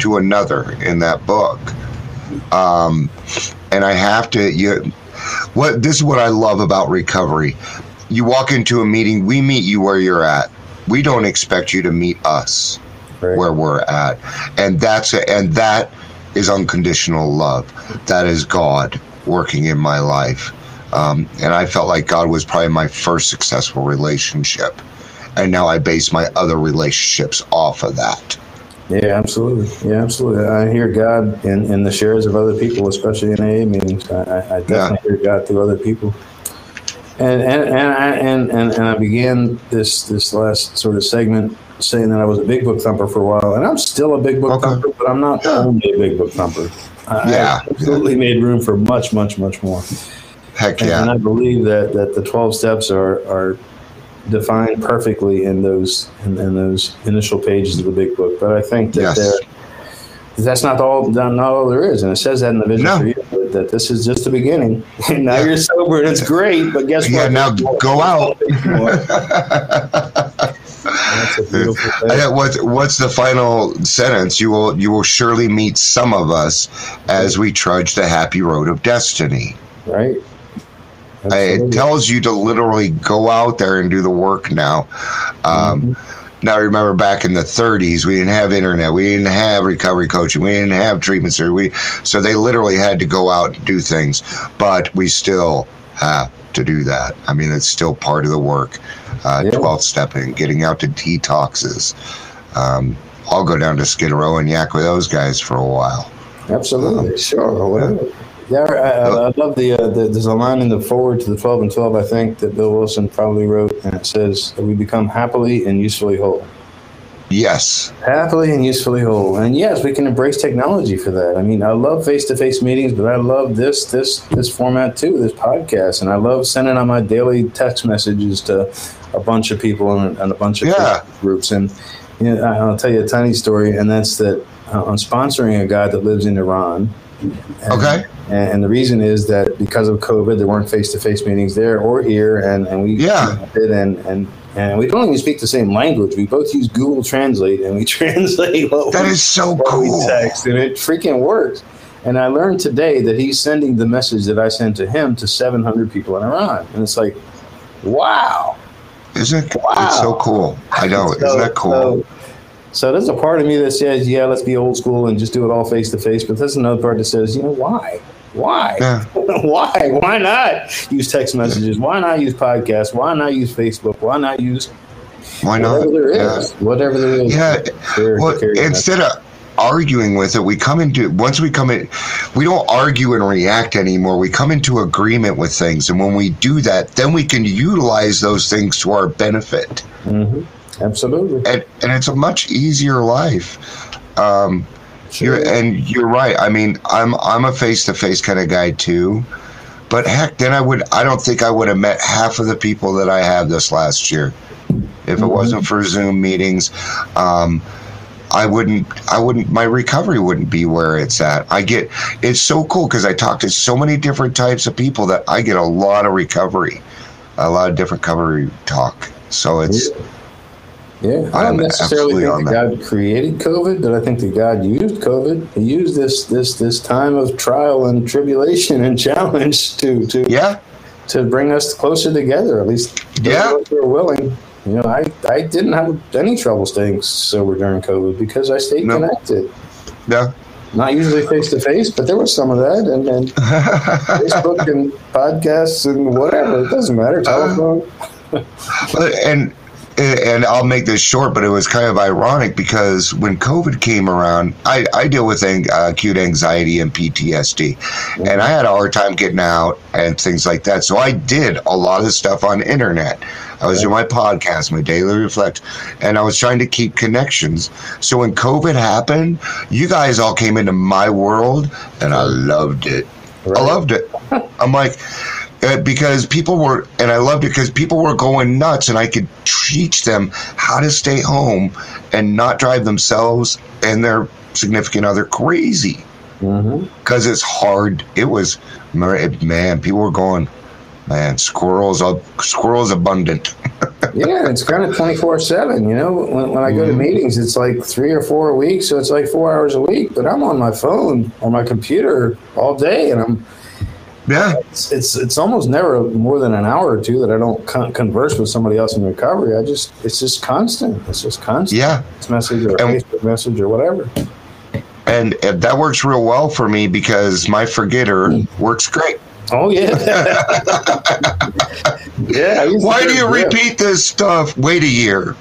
to another in that book. Um, and I have to. You, what this is what I love about recovery. You walk into a meeting. We meet you where you're at. We don't expect you to meet us. Right. Where we're at, and that's a, and that is unconditional love. That is God working in my life, um, and I felt like God was probably my first successful relationship, and now I base my other relationships off of that. Yeah, absolutely. Yeah, absolutely. I hear God in, in the shares of other people, especially in A A meetings. I, I definitely yeah. hear God through other people. And and and I and, and, and I began this this last sort of segment saying that I was a big book thumper for a while, and I'm still a big book okay. thumper, but I'm not yeah. only a big book thumper. I yeah. absolutely yeah. made room for much, much, much more. Heck and, yeah! And I believe that, that the twelve steps are are defined perfectly in those in, in those initial pages of the big book. But I think that yes. that's not all. Not all there is, and it says that in the vision no. for you. That this is just the beginning. Now yeah. you're sober and it's great, but guess yeah, what? Now go out. That's a beautiful thing. I, what's, what's the final sentence? You will you will surely meet some of us as we trudge the happy road of destiny. Right. I, it tells you to literally go out there and do the work now. Um, mm-hmm. Now, I remember back in the thirties, we didn't have internet. We didn't have recovery coaching. We didn't have treatment. So, we, so they literally had to go out and do things. But we still uh, to do that. I mean, it's still part of the work. Uh, yeah. twelve-stepping, getting out to detoxes. Um, I'll go down to Skid Row and yak with those guys for a while. Absolutely, um, sure. Whatever. Yeah, I, I, I love the, uh, the, there's a line in the foreword to the twelve and twelve, I think, that Bill Wilson probably wrote, and it says that we become happily and usefully whole. Yes. Happily and usefully whole. And yes, we can embrace technology for that. I mean, I love face-to-face meetings, but I love this this this format too, this podcast. And I love sending out my daily text messages to a bunch of people and, and a bunch of yeah. groups. And you know, I'll tell you a tiny story, and that's that I'm sponsoring a guy that lives in Iran. And, okay. And the reason is that because of COVID, there weren't face-to-face meetings there or here, and, and we yeah. did, and, and and we don't even speak the same language. We both use Google Translate, and we translate what that we, is so cool. text, and it freaking works. And I learned today that he's sending the message that I sent to him to seven hundred people in Iran, and it's like, wow, isn't it? Wow. It's so cool. I know. So, isn't that cool? So, So there's a part of me that says, yeah, let's be old school and just do it all face-to-face. But there's another part that says, you know, why? Why? Yeah. Why? Why not use text messages? Why not use podcasts? Why not use Facebook? Why not use why not? whatever there is? Yeah. Whatever there is. Yeah. There, well, there instead of arguing with it, we come into, once we come in, we don't argue and react anymore. We come into agreement with things. And when we do that, then we can utilize those things to our benefit. Mm-hmm. Absolutely. And, and it's a much easier life. Um, sure. you're, and you're right. I mean, I'm I'm a face-to-face kind of guy too. But heck, then I would I don't think I would have met half of the people that I have this last year if mm-hmm. it wasn't for Zoom meetings. Um, I wouldn't I wouldn't my recovery wouldn't be where it's at. I get it's so cool because I talk to so many different types of people that I get a lot of recovery, a lot of different recovery talk. So it's. Yeah. Yeah, I don't necessarily think that God created COVID, but I think that God used COVID. He used this this this time of trial and tribulation and challenge to to yeah. to bring us closer together. At least, yeah, those who are willing. You know, I, I didn't have any trouble staying sober during COVID because I stayed no. connected. Yeah, not usually face to face, but there was some of that, and, and Facebook and podcasts and whatever. It doesn't matter. Telephone uh, and. And I'll make this short, but it was kind of ironic because when COVID came around, I, I deal with ang- acute anxiety and P T S D, mm-hmm. and I had a hard time getting out and things like that. So I did a lot of stuff on the internet. I was doing my podcast, my daily reflect, and I was trying to keep connections. So when COVID happened, you guys all came into my world, and I loved it. Right. I loved it. I'm like... Uh, because people were, and I loved it because people were going nuts, and I could teach them how to stay home and not drive themselves and their significant other crazy. Because mm-hmm. it's hard. It was, man, people were going, man, squirrels, uh, squirrels abundant. Yeah, it's kind of twenty-four seven, you know. When, when I go to meetings, it's like three or four a week, so it's like four hours a week. But I'm on my phone or my computer all day, and I'm Yeah, it's, it's it's almost never more than an hour or two that I don't con- converse with somebody else in recovery. I just it's just constant. It's just constant. Yeah, it's message or and, Facebook message or whatever. And, and that works real well for me because my forgetter works great. Oh yeah. Yeah. Why do you drift. repeat this stuff? Wait a year.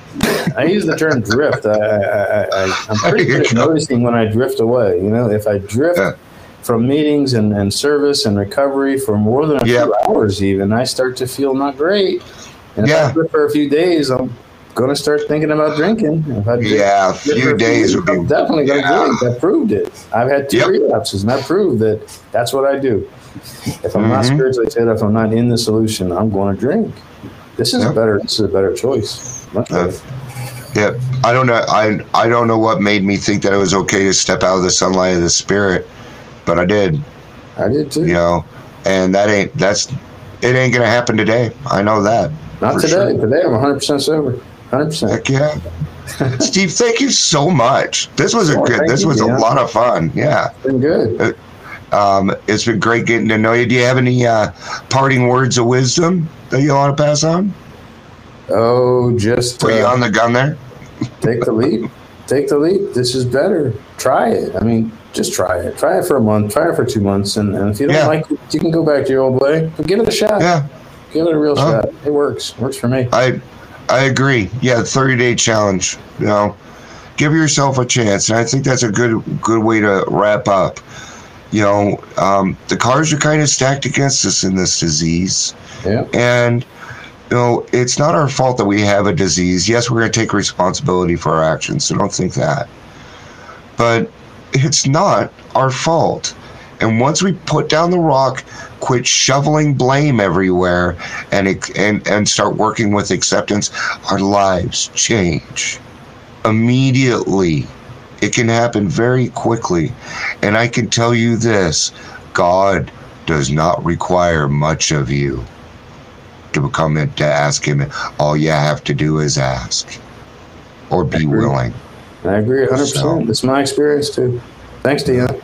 I use the term drift. I, I, I, I I'm pretty good at noticing when I drift away. You know, if I drift. Yeah. From meetings and, and service and recovery for more than a yep. few hours even, I start to feel not great. And if yeah. I drip for a few days, I'm going to start thinking about drinking. If I drip, yeah, a few days would be... I'm definitely going to yeah. drink. I proved it. I've had two yep. relapses, and I proved that that's what I do. If I'm mm-hmm. not spiritually fed, if I'm not in the solution, I'm going to drink. This is, yep. a, better, this is a better choice. Much better. Yeah, I don't know. I, I don't know what made me think that it was okay to step out of the sunlight of the spirit. But I did. I did too. You know, and that ain't, that's, it ain't going to happen today. I know that. Not today. Sure. Today I'm one hundred percent sober. one hundred percent. Heck yeah. Steve, thank you so much. This was oh, a good, this you, was Dion. a lot of fun. Yeah. It's been good. It, um, it's been great getting to know you. Do you have any uh, parting words of wisdom that you want to pass on? Oh, just. Put uh, you on the gun there? Take the lead. take the leap. This is better. Try it. I mean, just try it. Try it for a month. Try it for two months. And, and if you don't yeah. like it, you can go back to your old way. But give it a shot. Yeah. Give it a real huh? shot. It works. Works for me. I I agree. Yeah, thirty-day challenge. You know, give yourself a chance. And I think that's a good good way to wrap up. You know, um, the cards are kind of stacked against us in this disease. Yeah. And, you know, it's not our fault that we have a disease. Yes, we're going to take responsibility for our actions, so don't think that. But it's not our fault. And once we put down the rock, quit shoveling blame everywhere, and and and start working with acceptance, our lives change immediately. It can happen very quickly. And I can tell you this, God does not require much of you to become it, to ask him. All you have to do is ask or be I willing. I agree one hundred percent. So, it's my experience too. Thanks, Dion.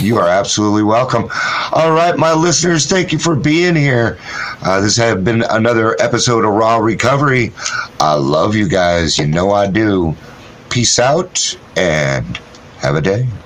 You are absolutely welcome. All right, my listeners, thank you for being here. Uh, this has been another episode of Raw Recovery. I love you guys. You know I do. Peace out and have a day.